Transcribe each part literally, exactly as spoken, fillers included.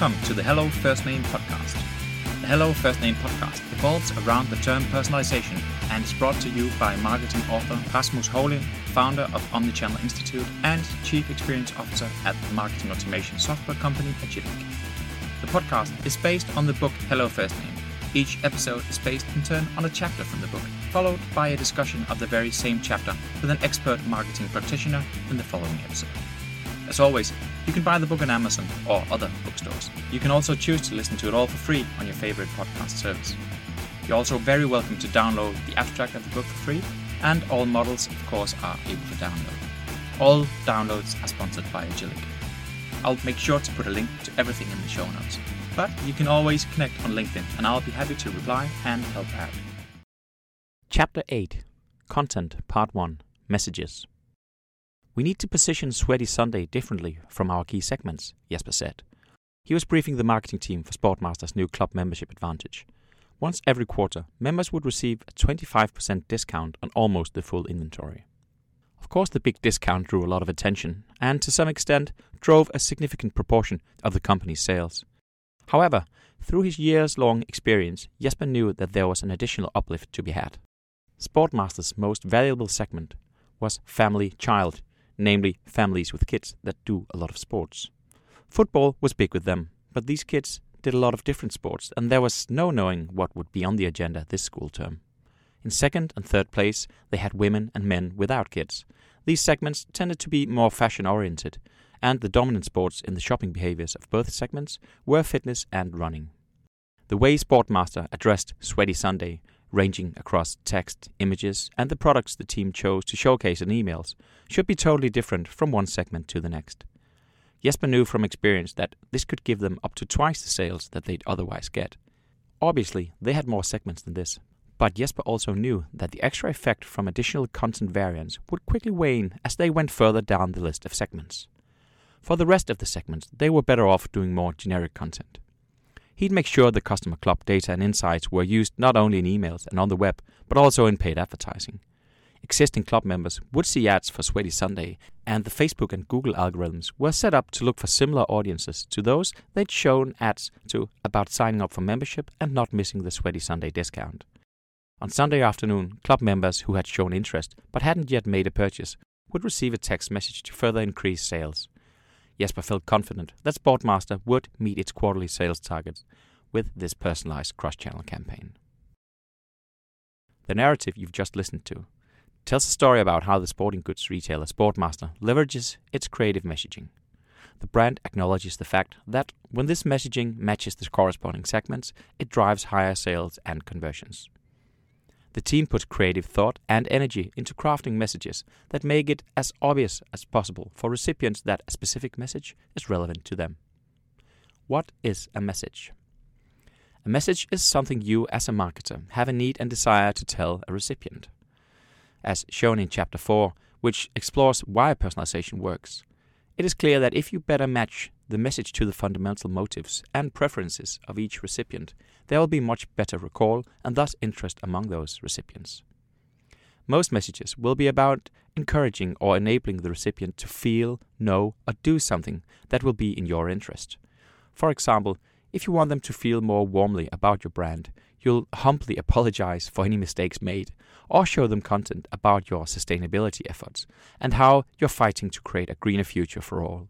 Welcome to the Hello FirstName podcast. The Hello FirstName podcast evolves around the term personalization and is brought to you by marketing author Rasmus Holm, founder of Omnichannel Institute and Chief Experience Officer at the marketing automation software company Agilic. The podcast is based on the book Hello FirstName. Each episode is based in turn on a chapter from the book, followed by a discussion of the very same chapter with an expert marketing practitioner in the following episode. As always, you can buy the book on Amazon or other bookstores. You can also choose to listen to it all for free on your favorite podcast service. You're also very welcome to download the abstract of the book for free, and all models, of course, are able to download. All downloads are sponsored by Agilic. I'll make sure to put a link to everything in the show notes, but you can always connect on LinkedIn, and I'll be happy to reply and help out. Chapter eight. Content, Part one. Messages. We need to position Sweaty Sunday differently from our key segments, Jesper said. He was briefing the marketing team for Sportmaster's new club membership advantage. Once every quarter, members would receive a twenty-five percent discount on almost the full inventory. Of course, the big discount drew a lot of attention and, to some extent, drove a significant proportion of the company's sales. However, through his years-long experience, Jesper knew that there was an additional uplift to be had. Sportmaster's most valuable segment was family-child, namely families with kids that do a lot of sports. Football was big with them, but these kids did a lot of different sports, and there was no knowing what would be on the agenda this school term. In second and third place, they had women and men without kids. These segments tended to be more fashion-oriented, and the dominant sports in the shopping behaviors of both segments were fitness and running. The way Sportmaster addressed Sweaty Sunday, ranging across text, images, and the products the team chose to showcase in emails, should be totally different from one segment to the next. Jesper knew from experience that this could give them up to twice the sales that they'd otherwise get. Obviously, they had more segments than this, but Jesper also knew that the extra effect from additional content variants would quickly wane as they went further down the list of segments. For the rest of the segments, they were better off doing more generic content. He'd make sure the customer club data and insights were used not only in emails and on the web, but also in paid advertising. Existing club members would see ads for Sweaty Sunday, and the Facebook and Google algorithms were set up to look for similar audiences to those they'd shown ads to about signing up for membership and not missing the Sweaty Sunday discount. On Sunday afternoon, club members who had shown interest but hadn't yet made a purchase would receive a text message to further increase sales. Jesper felt confident that Sportmaster would meet its quarterly sales targets with this personalized cross-channel campaign. The narrative you've just listened to tells a story about how the sporting goods retailer Sportmaster leverages its creative messaging. The brand acknowledges the fact that when this messaging matches the corresponding segments, it drives higher sales and conversions. The team puts creative thought and energy into crafting messages that make it as obvious as possible for recipients that a specific message is relevant to them. What is a message? A message is something you, as a marketer, have a need and desire to tell a recipient. As shown in Chapter four, which explores why personalization works, it is clear that if you better match the message to the fundamental motives and preferences of each recipient, there will be much better recall and thus interest among those recipients. Most messages will be about encouraging or enabling the recipient to feel, know, or do something that will be in your interest. For example, if you want them to feel more warmly about your brand, you'll humbly apologize for any mistakes made, or show them content about your sustainability efforts and how you're fighting to create a greener future for all.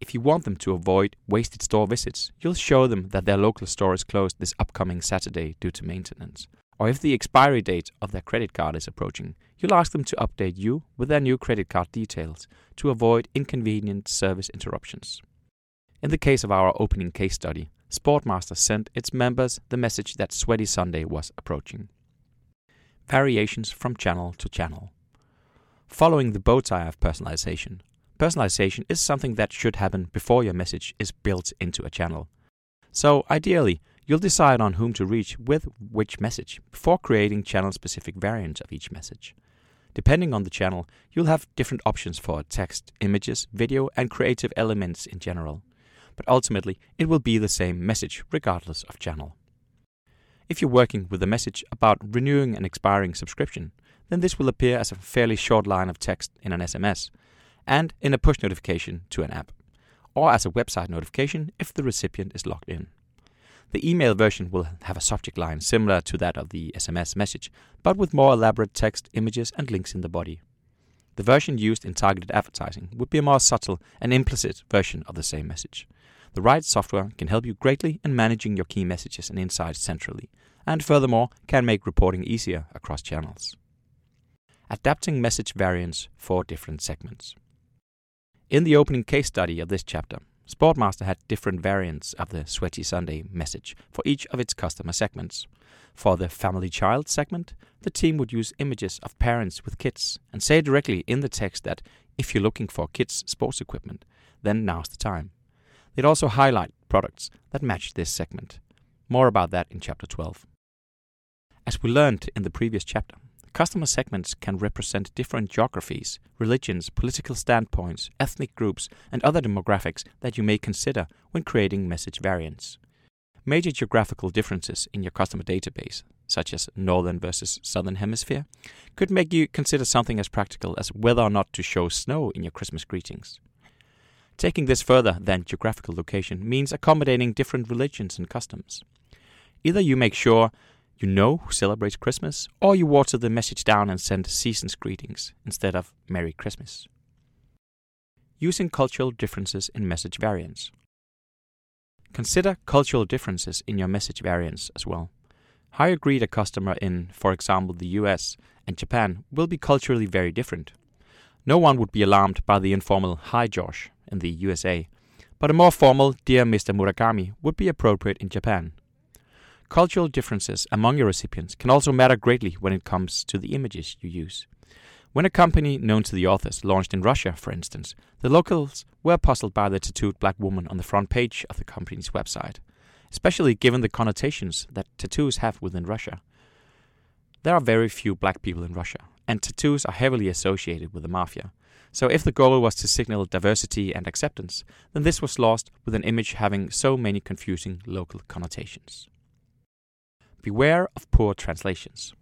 If you want them to avoid wasted store visits, you'll show them that their local store is closed this upcoming Saturday due to maintenance. Or if the expiry date of their credit card is approaching, you'll ask them to update you with their new credit card details to avoid inconvenient service interruptions. In the case of our opening case study, Sportmaster sent its members the message that Sweaty Sunday was approaching. Variations from channel to channel. Following the bow tie of personalization, personalization is something that should happen before your message is built into a channel. So, ideally, you'll decide on whom to reach with which message before creating channel-specific variants of each message. Depending on the channel, you'll have different options for text, images, video, and creative elements in general. But ultimately, it will be the same message regardless of channel. If you're working with a message about renewing an expiring subscription, then this will appear as a fairly short line of text in an S M S, and in a push notification to an app. or as a website notification if the recipient is logged in. The email version will have a subject line similar to that of the S M S message, but with more elaborate text, images and links in the body. The version used in targeted advertising would be a more subtle and implicit version of the same message. The right software can help you greatly in managing your key messages and insights centrally, and furthermore can make reporting easier across channels. Adapting message variants for different segments. In the opening case study of this chapter, Sportmaster had different variants of the Sweaty Sunday message for each of its customer segments. For the family child segment, the team would use images of parents with kids and say directly in the text that if you're looking for kids' sports equipment, then now's the time. They'd also highlight products that match this segment. More about that in chapter twelve. As we learned in the previous chapter, customer segments can represent different geographies, religions, political standpoints, ethnic groups, and other demographics that you may consider when creating message variants. Major geographical differences in your customer database, such as northern versus southern hemisphere, could make you consider something as practical as whether or not to show snow in your Christmas greetings. Taking this further than geographical location means accommodating different religions and customs. Either you make sure you know who celebrates Christmas, or you water the message down and send season's greetings instead of Merry Christmas. Using cultural differences in message variants. Consider cultural differences in your message variants as well. How you greet a customer in, for example, the U S and Japan will be culturally very different. No one would be alarmed by the informal "Hi Josh" in the U S A, but a more formal "Dear Mister Murakami" would be appropriate in Japan. Cultural differences among your recipients can also matter greatly when it comes to the images you use. When a company known to the authors launched in Russia, for instance, the locals were puzzled by the tattooed black woman on the front page of the company's website, especially given the connotations that tattoos have within Russia. There are very few black people in Russia, and tattoos are heavily associated with the mafia. So if the goal was to signal diversity and acceptance, then this was lost with an image having so many confusing local connotations. Beware of poor translations.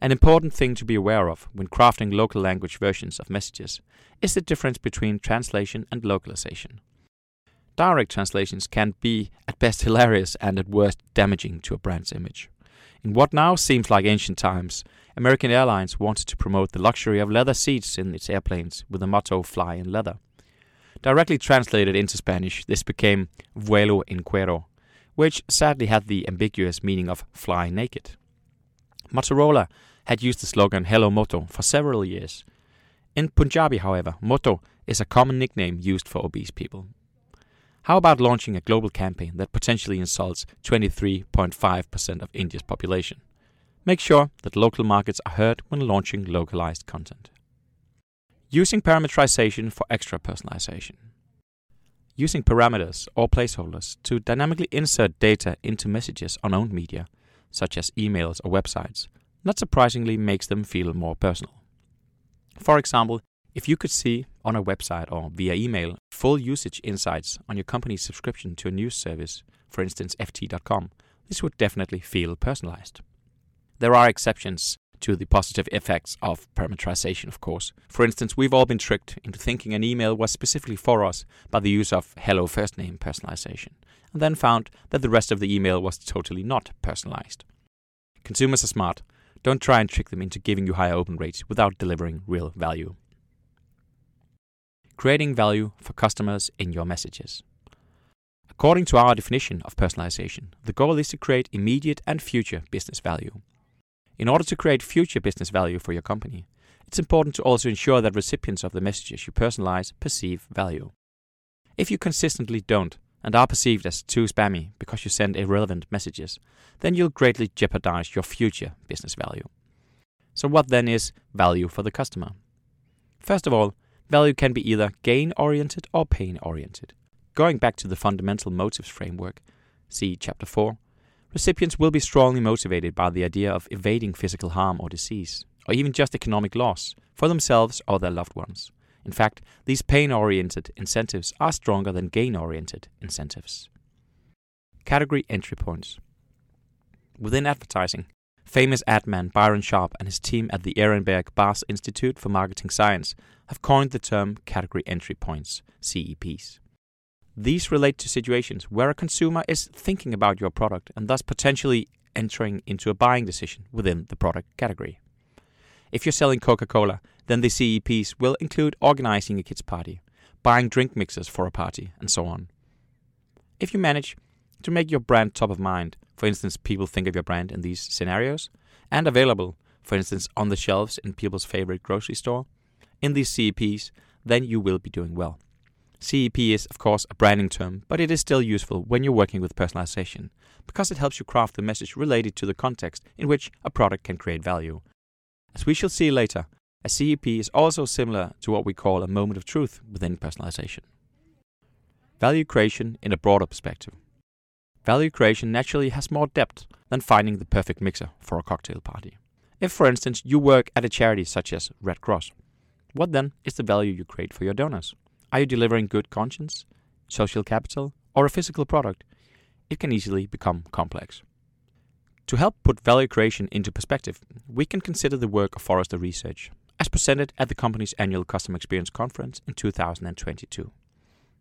An important thing to be aware of when crafting local language versions of messages is the difference between translation and localization. Direct translations can be at best hilarious and at worst damaging to a brand's image. In what now seems like ancient times, American Airlines wanted to promote the luxury of leather seats in its airplanes with the motto "Fly in leather." Directly translated into Spanish, this became "Vuelo en cuero," which sadly had the ambiguous meaning of "fly naked." Motorola had used the slogan "Hello Moto" for several years. In Punjabi, however, Moto is a common nickname used for obese people. How about launching a global campaign that potentially insults twenty-three point five percent of India's population? Make sure that local markets are heard when launching localized content. Using parameterization for extra personalization. Using parameters or placeholders to dynamically insert data into messages on owned media, such as emails or websites, not surprisingly makes them feel more personal. For example, if you could see on a website or via email full usage insights on your company's subscription to a news service, for instance F T dot com, this would definitely feel personalized. There are exceptions to the positive effects of parameterization, of course. For instance, we've all been tricked into thinking an email was specifically for us by the use of Hello FirstName personalization, and then found that the rest of the email was totally not personalized. Consumers are smart. Don't try and trick them into giving you higher open rates without delivering real value. Creating value for customers in your messages. According to our definition of personalization, the goal is to create immediate and future business value. In order to create future business value for your company, it's important to also ensure that recipients of the messages you personalize perceive value. If you consistently don't and are perceived as too spammy because you send irrelevant messages, then you'll greatly jeopardize your future business value. So what then is value for the customer? First of all, value can be either gain-oriented or pain-oriented. Going back to the fundamental motives framework, see chapter four, recipients will be strongly motivated by the idea of evading physical harm or disease, or even just economic loss, for themselves or their loved ones. In fact, these pain-oriented incentives are stronger than gain-oriented incentives. Category entry points. Within advertising, famous ad man Byron Sharp and his team at the Ehrenberg-Bass Institute for Marketing Science have coined the term category entry points, C E Ps. These relate to situations where a consumer is thinking about your product and thus potentially entering into a buying decision within the product category. If you're selling Coca-Cola, then the C E Ps will include organizing a kids' party, buying drink mixers for a party, and so on. If you manage to make your brand top of mind, for instance, people think of your brand in these scenarios, and available, for instance, on the shelves in people's favorite grocery store, in these C E Ps, then you will be doing well. C E P is, of course, a branding term, but it is still useful when you're working with personalization, because it helps you craft the message related to the context in which a product can create value. As we shall see later, a C E P is also similar to what we call a moment of truth within personalization. Value creation in a broader perspective. Value creation naturally has more depth than finding the perfect mixer for a cocktail party. If, for instance, you work at a charity such as Red Cross, what then is the value you create for your donors? Are you delivering good conscience, social capital, or a physical product? It can easily become complex. To help put value creation into perspective, we can consider the work of Forrester Research, as presented at the company's annual Customer Experience Conference in two thousand twenty-two.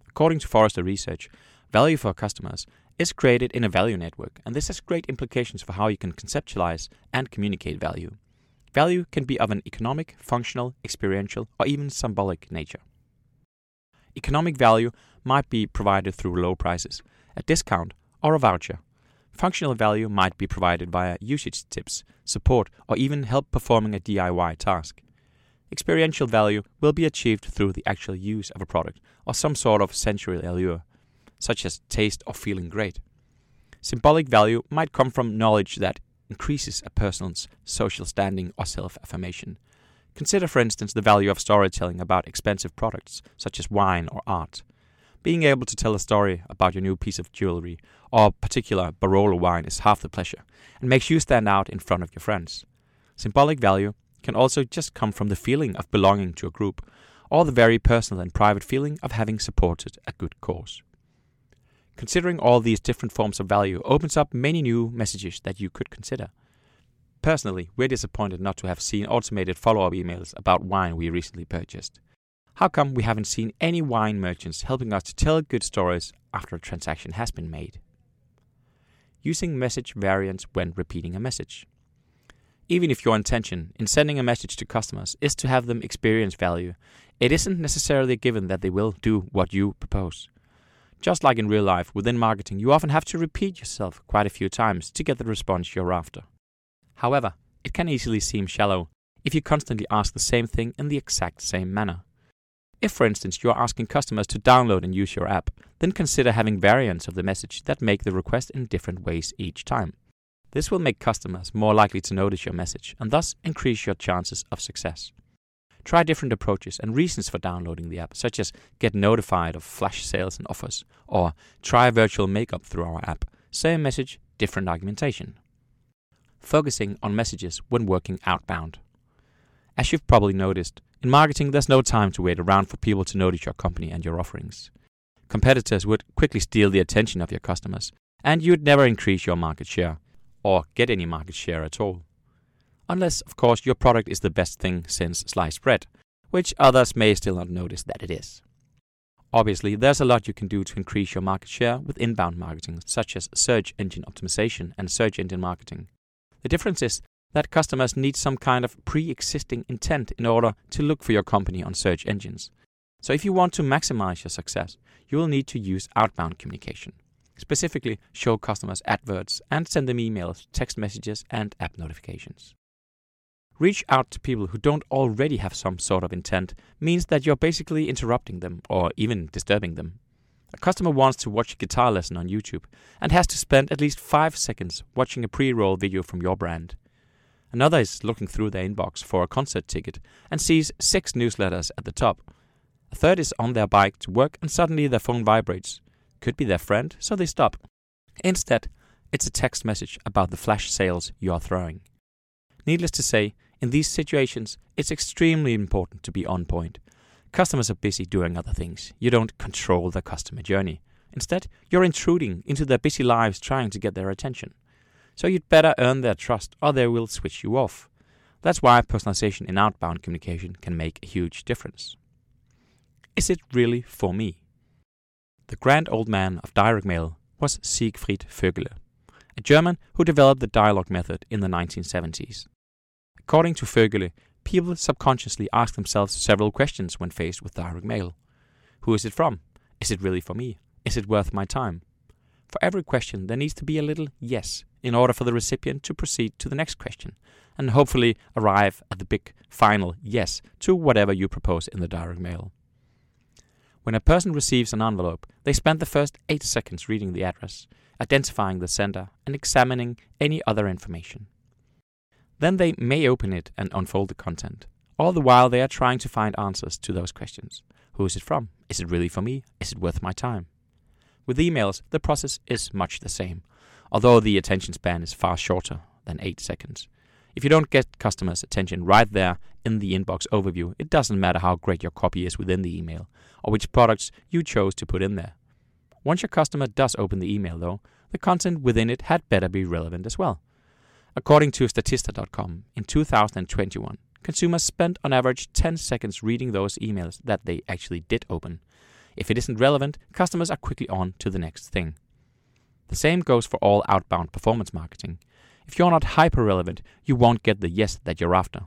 According to Forrester Research, value for customers is created in a value network, and this has great implications for how you can conceptualize and communicate value. Value can be of an economic, functional, experiential, or even symbolic nature. Economic value might be provided through low prices, a discount, or a voucher. Functional value might be provided via usage tips, support, or even help performing a D I Y task. Experiential value will be achieved through the actual use of a product or some sort of sensory allure, such as taste or feeling great. Symbolic value might come from knowledge that increases a person's social standing or self-affirmation. Consider, for instance, the value of storytelling about expensive products, such as wine or art. Being able to tell a story about your new piece of jewelry or a particular Barolo wine is half the pleasure and makes you stand out in front of your friends. Symbolic value can also just come from the feeling of belonging to a group or the very personal and private feeling of having supported a good cause. Considering all these different forms of value opens up many new messages that you could consider. Personally, we're disappointed not to have seen automated follow-up emails about wine we recently purchased. How come we haven't seen any wine merchants helping us to tell good stories after a transaction has been made? Using message variants when repeating a message. Even if your intention in sending a message to customers is to have them experience value, it isn't necessarily given that they will do what you propose. Just like in real life, within marketing, you often have to repeat yourself quite a few times to get the response you're after. However, it can easily seem shallow if you constantly ask the same thing in the exact same manner. If, for instance, you are asking customers to download and use your app, then consider having variants of the message that make the request in different ways each time. This will make customers more likely to notice your message and thus increase your chances of success. Try different approaches and reasons for downloading the app, such as get notified of flash sales and offers, or try virtual makeup through our app. Same message, different argumentation. Focusing on messages when working outbound. As you've probably noticed, in marketing, there's no time to wait around for people to notice your company and your offerings. Competitors would quickly steal the attention of your customers, and you'd never increase your market share, or get any market share at all. Unless, of course, your product is the best thing since sliced bread, which others may still not notice that it is. Obviously, there's a lot you can do to increase your market share with inbound marketing, such as search engine optimization and search engine marketing. The difference is that customers need some kind of pre-existing intent in order to look for your company on search engines. So if you want to maximize your success, you will need to use outbound communication. Specifically, show customers adverts and send them emails, text messages, and app notifications. Reach out to people who don't already have some sort of intent means that you're basically interrupting them or even disturbing them. A customer wants to watch a guitar lesson on YouTube and has to spend at least five seconds watching a pre-roll video from your brand. Another is looking through their inbox for a concert ticket and sees six newsletters at the top. A third is on their bike to work and suddenly their phone vibrates. Could be their friend, so they stop. Instead, it's a text message about the flash sales you're throwing. Needless to say, in these situations, it's extremely important to be on point. Customers are busy doing other things. You don't control their customer journey. Instead, you're intruding into their busy lives trying to get their attention. So you'd better earn their trust or they will switch you off. That's why personalization in outbound communication can make a huge difference. Is it really for me? The grand old man of direct mail was Siegfried Vögele, a German who developed the dialogue method in the nineteen seventies. According to Vögele, people subconsciously ask themselves several questions when faced with direct mail. Who is it from? Is it really for me? Is it worth my time? For every question, there needs to be a little yes in order for the recipient to proceed to the next question and hopefully arrive at the big final yes to whatever you propose in the direct mail. When a person receives an envelope, they spend the first eight seconds reading the address, identifying the sender, and examining any other information. Then they may open it and unfold the content, all the while they are trying to find answers to those questions. Who is it from? Is it really for me? Is it worth my time? With emails, the process is much the same, although the attention span is far shorter than eight seconds. If you don't get customers' attention right there in the inbox overview, it doesn't matter how great your copy is within the email or which products you chose to put in there. Once your customer does open the email, though, the content within it had better be relevant as well. According to Statista dot com, in two thousand twenty-one, consumers spent on average ten seconds reading those emails that they actually did open. If it isn't relevant, customers are quickly on to the next thing. The same goes for all outbound performance marketing. If you're not hyper-relevant, you won't get the yes that you're after.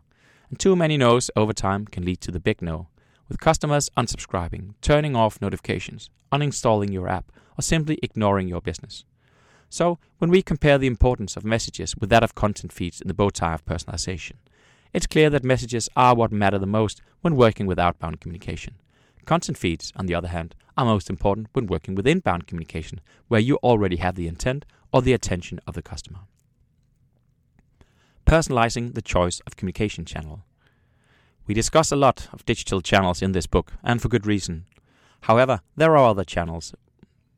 And too many no's over time can lead to the big no, with customers unsubscribing, turning off notifications, uninstalling your app, or simply ignoring your business. So, when we compare the importance of messages with that of content feeds in the bow tie of personalization, it's clear that messages are what matter the most when working with outbound communication. Content feeds, on the other hand, are most important when working with inbound communication, where you already have the intent or the attention of the customer. Personalizing the choice of communication channel. We discuss a lot of digital channels in this book, and for good reason. However, there are other channels,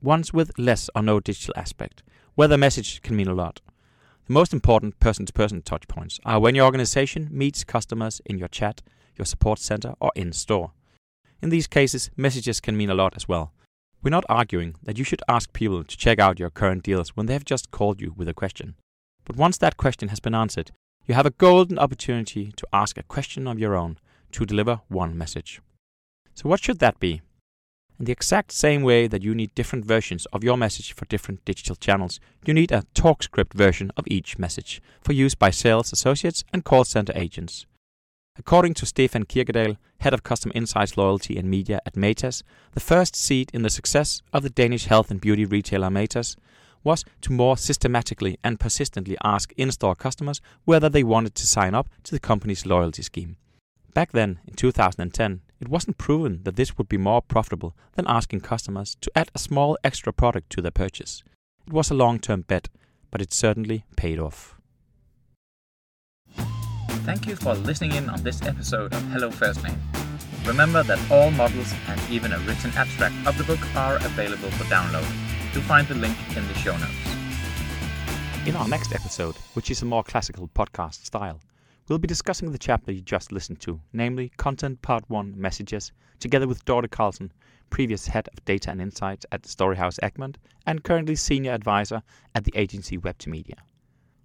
ones with less or no digital aspect, where the message can mean a lot. The most important person-to-person touchpoints are when your organization meets customers in your chat, your support center, or in-store. In these cases, messages can mean a lot as well. We're not arguing that you should ask people to check out your current deals when they have just called you with a question. But once that question has been answered, you have a golden opportunity to ask a question of your own to deliver one message. So what should that be? In the exact same way that you need different versions of your message for different digital channels, you need a talk script version of each message for use by sales associates and call center agents. According to Stefan Kierkegaard, head of Customer Insights, Loyalty and Media at Matas, the first seed in the success of the Danish health and beauty retailer Matas was to more systematically and persistently ask in-store customers whether they wanted to sign up to the company's loyalty scheme. Back then, in two thousand ten, it wasn't proven that this would be more profitable than asking customers to add a small extra product to their purchase. It was a long-term bet, but it certainly paid off. Thank you for listening in on this episode of Hello FirstName. Remember that all models and even a written abstract of the book are available for download. You'll find the link in the show notes. In our next episode, which is a more classical podcast style, we'll be discussing the chapter you just listened to, namely Content Part one Messages, together with Dorthe Carlson, previous head of data and insights at Storyhouse Egmont and currently senior advisor at the agency Web two Media.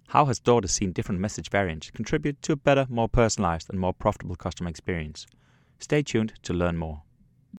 How has Dorthe seen different message variants contribute to a better, more personalized and more profitable customer experience? Stay tuned to learn more.